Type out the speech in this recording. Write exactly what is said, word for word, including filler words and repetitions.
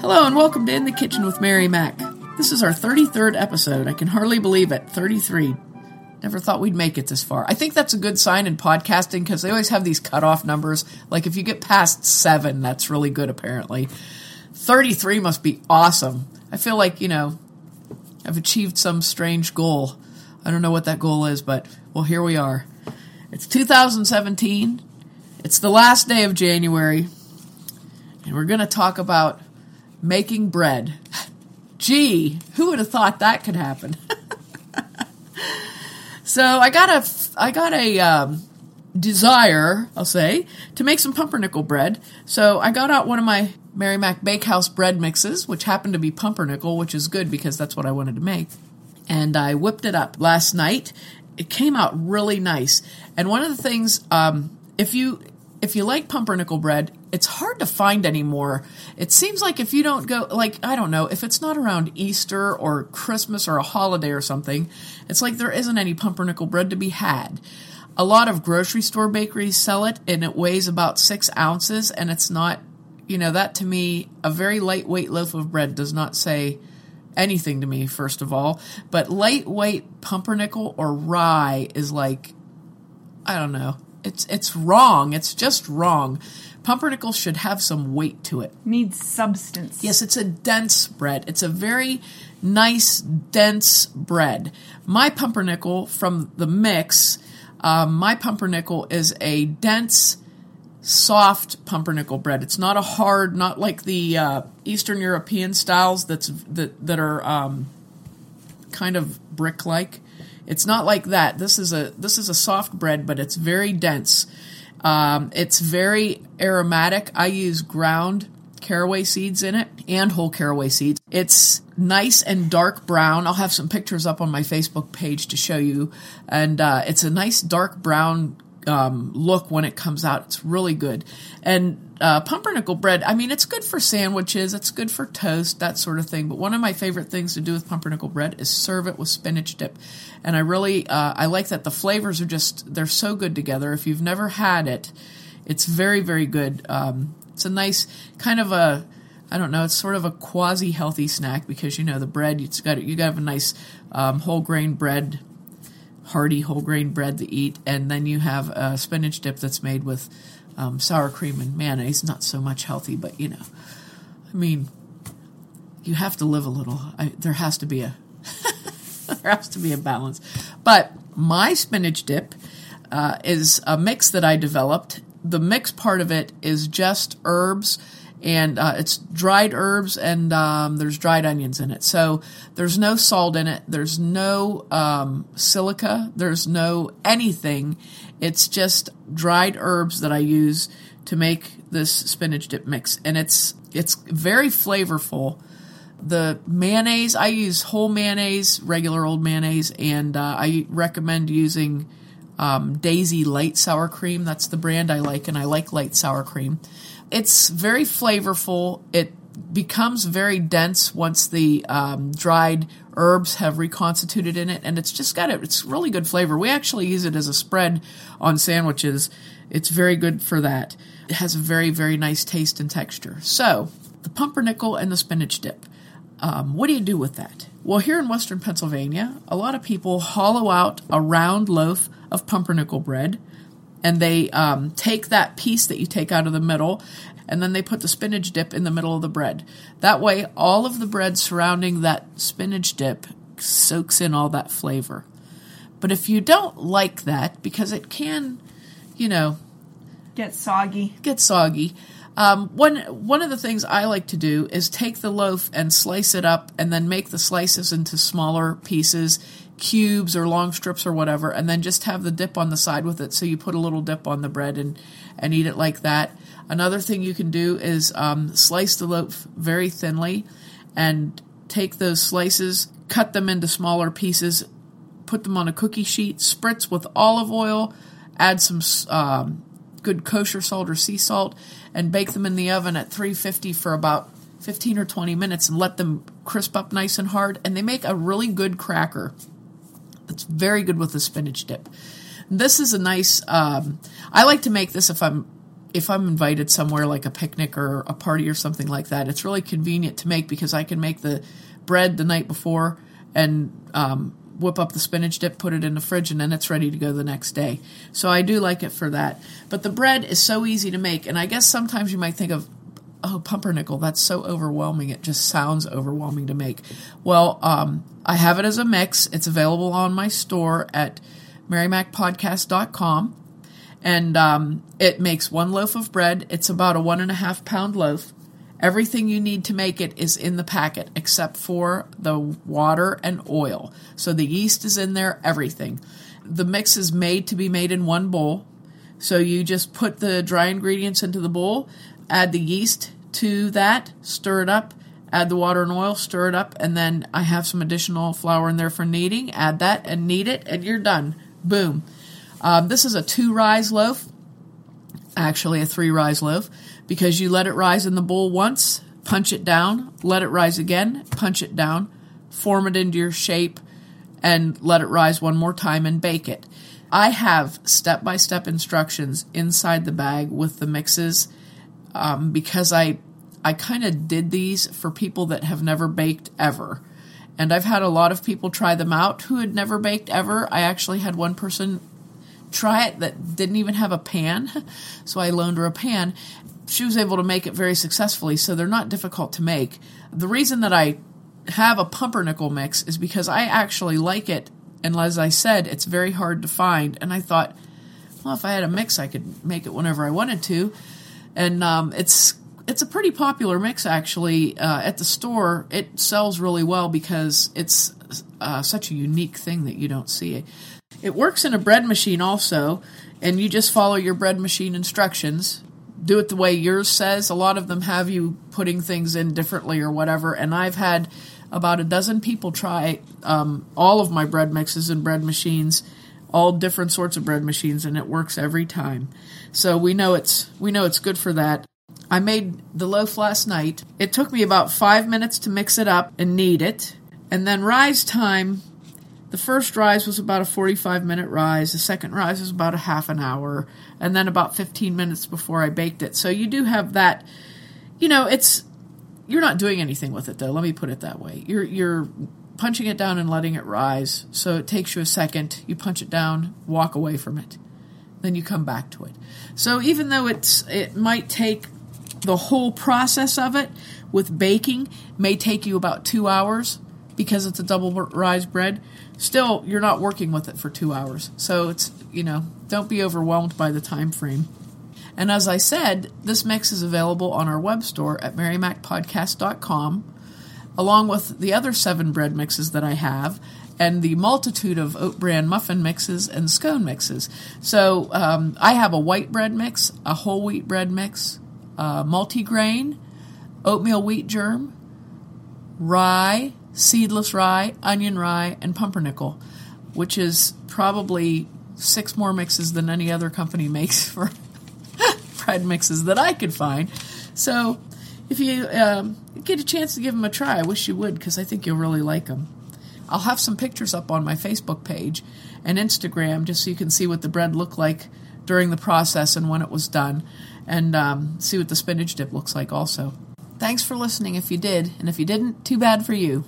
Hello and welcome to In the Kitchen with Mary Mac. This is our thirty-third episode. I can hardly believe it. thirty-three. Never thought we'd make it this far. I think that's a good sign in podcasting because they always have these cutoff numbers. Like if you get past seven, that's really good apparently. thirty-three must be awesome. I feel like, you know, I've achieved some strange goal. I don't know what that goal is, but well, here we are. It's two thousand seventeen. It's the last day of January. And we're going to talk about making bread. Gee, who would have thought that could happen? So I got a, I got a um, desire, I'll say, to make some pumpernickel bread. So I got out one of my Mary Mac Bakehouse bread mixes, which happened to be pumpernickel, which is good because that's what I wanted to make. And I whipped it up last night. It came out really nice. And one of the things, um, if you if you like pumpernickel bread, it's hard to find anymore. It seems like if you don't go, like, I don't know, if it's not around Easter or Christmas or a holiday or something, it's like there isn't any pumpernickel bread to be had. A lot of grocery store bakeries sell it, and it weighs about six ounces, and it's not, you know, that to me, a very lightweight loaf of bread does not say anything to me, first of all. But lightweight pumpernickel or rye is like, I don't know. It's it's wrong. It's just wrong. Pumpernickel should have some weight to it. Needs substance. Yes, it's a dense bread. It's a very nice, dense bread. My pumpernickel from the mix, um, my pumpernickel is a dense, soft pumpernickel bread. It's not a hard, not like the uh, Eastern European styles that's that that are um, kind of brick-like. It's not like that. This is a this is a soft bread, but it's very dense. Um, it's very aromatic. I use ground caraway seeds in it and whole caraway seeds. It's nice and dark brown. I'll have some pictures up on my Facebook page to show you. And uh, it's a nice dark brown um, look when it comes out. It's really good. And uh, pumpernickel bread, I mean, it's good for sandwiches. It's good for toast, that sort of thing. But one of my favorite things to do with pumpernickel bread is serve it with spinach dip. And I really, uh, I like that the flavors are just, they're so good together. If you've never had it, it's very, very good. Um, it's a nice kind of a, I don't know, it's sort of a quasi-healthy snack because, you know, the bread, it's got, you got to have a nice um, whole grain bread, hearty whole grain bread to eat, and then you have a spinach dip that's made with um, sour cream and mayonnaise. Not so much healthy, but, you know, I mean, you have to live a little. I, there has to be a, there has to be a balance. But my spinach dip uh, is a mix that I developed. The mix part of it is just herbs, and uh, it's dried herbs, and um, there's dried onions in it. So there's no salt in it. There's no um, silica. There's no anything. It's just dried herbs that I use to make this spinach dip mix, and it's it's very flavorful. The mayonnaise, I use whole mayonnaise, regular old mayonnaise, and uh, I recommend using um, Daisy Light Sour Cream. That's the brand I like, and I like light sour cream. It's very flavorful. It becomes very dense once the um, dried herbs have reconstituted in it, and it's just got it. It's really good flavor. We actually use it as a spread on sandwiches. It's very good for that. It has a very, very nice taste and texture. So the pumpernickel and the spinach dip. Um, what do you do with that? Well, here in Western Pennsylvania, a lot of people hollow out a round loaf of pumpernickel bread, and they um, take that piece that you take out of the middle, and then they put the spinach dip in the middle of the bread. That way, all of the bread surrounding that spinach dip soaks in all that flavor. But if you don't like that, because it can, you know, get soggy. Get soggy. Um, one one of the things I like to do is take the loaf and slice it up and then make the slices into smaller pieces, cubes or long strips or whatever, and then just have the dip on the side with it, so you put a little dip on the bread and, and eat it like that. Another thing you can do is um, slice the loaf very thinly and take those slices, cut them into smaller pieces, put them on a cookie sheet, spritz with olive oil, add some Um, good kosher salt or sea salt, and bake them in the oven at three fifty for about fifteen or twenty minutes and let them crisp up nice and hard, and they make a really good cracker. It's very good with a spinach dip. This is a nice, um, I like to make this if I'm if I'm invited somewhere like a picnic or a party or something like that. It's really convenient to make because I can make the bread the night before and um, whip up the spinach dip, put it in the fridge, and then it's ready to go the next day. So I do like it for that. But the bread is so easy to make, and I guess sometimes you might think of, oh, pumpernickel, that's so overwhelming. It just sounds overwhelming to make. Well, um, I have it as a mix. It's available on my store at Mary Mac Podcast dot com. And um, it makes one loaf of bread. It's about a one and a half pound loaf. Everything you need to make it is in the packet except for the water and oil. So the yeast is in there, everything. The mix is made to be made in one bowl. So you just put the dry ingredients into the bowl, add the yeast to that, stir it up, add the water and oil, stir it up, and then I have some additional flour in there for kneading. Add that and knead it, and you're done. Boom. Um, this is a two-rise loaf, actually a three-rise loaf, because you let it rise in the bowl once, punch it down, let it rise again, punch it down, form it into your shape, and let it rise one more time and bake it. I have step-by-step instructions inside the bag with the mixes. Um, because I I kind of did these for people that have never baked ever. And I've had a lot of people try them out who had never baked ever. I actually had one person try it that didn't even have a pan, so I loaned her a pan. She was able to make it very successfully, so they're not difficult to make. The reason that I have a pumpernickel mix is because I actually like it, and as I said, it's very hard to find. And I thought, well, if I had a mix, I could make it whenever I wanted to. And um, it's it's a pretty popular mix, actually. Uh, at the store, it sells really well because it's uh, such a unique thing that you don't see it. It works in a bread machine also, and you just follow your bread machine instructions. Do it the way yours says. A lot of them have you putting things in differently or whatever, and I've had about a dozen people try um, all of my bread mixes and bread machines, all different sorts of bread machines, and it works every time. So we know it's we know it's good for that. I made the loaf last night. It took me about five minutes to mix it up and knead it. And then rise time, the first rise was about a forty-five minute rise. The second rise was about a half an hour. And then about fifteen minutes before I baked it. So you do have that, you know, it's, you're not doing anything with it though. Let me put it that way. You're, you're, punching it down and letting it rise. So it takes you a second. You punch it down, walk away from it. Then you come back to it. So even though it's it might take the whole process of it with baking may take you about two hours because it's a double rise bread, still you're not working with it for two hours. So it's, you know, don't be overwhelmed by the time frame. And as I said, this mix is available on our web store at Mary Mac Podcast dot com. Along with the other seven bread mixes that I have and the multitude of oat bran muffin mixes and scone mixes. So um, I have a white bread mix, a whole wheat bread mix, uh, multigrain, oatmeal wheat germ, rye, seedless rye, onion rye, and pumpernickel, which is probably six more mixes than any other company makes for bread mixes that I could find. So if you um, get a chance to give them a try, I wish you would because I think you'll really like them. I'll have some pictures up on my Facebook page and Instagram just so you can see what the bread looked like during the process and when it was done, and um, see what the spinach dip looks like also. Thanks for listening if you did, and if you didn't, too bad for you.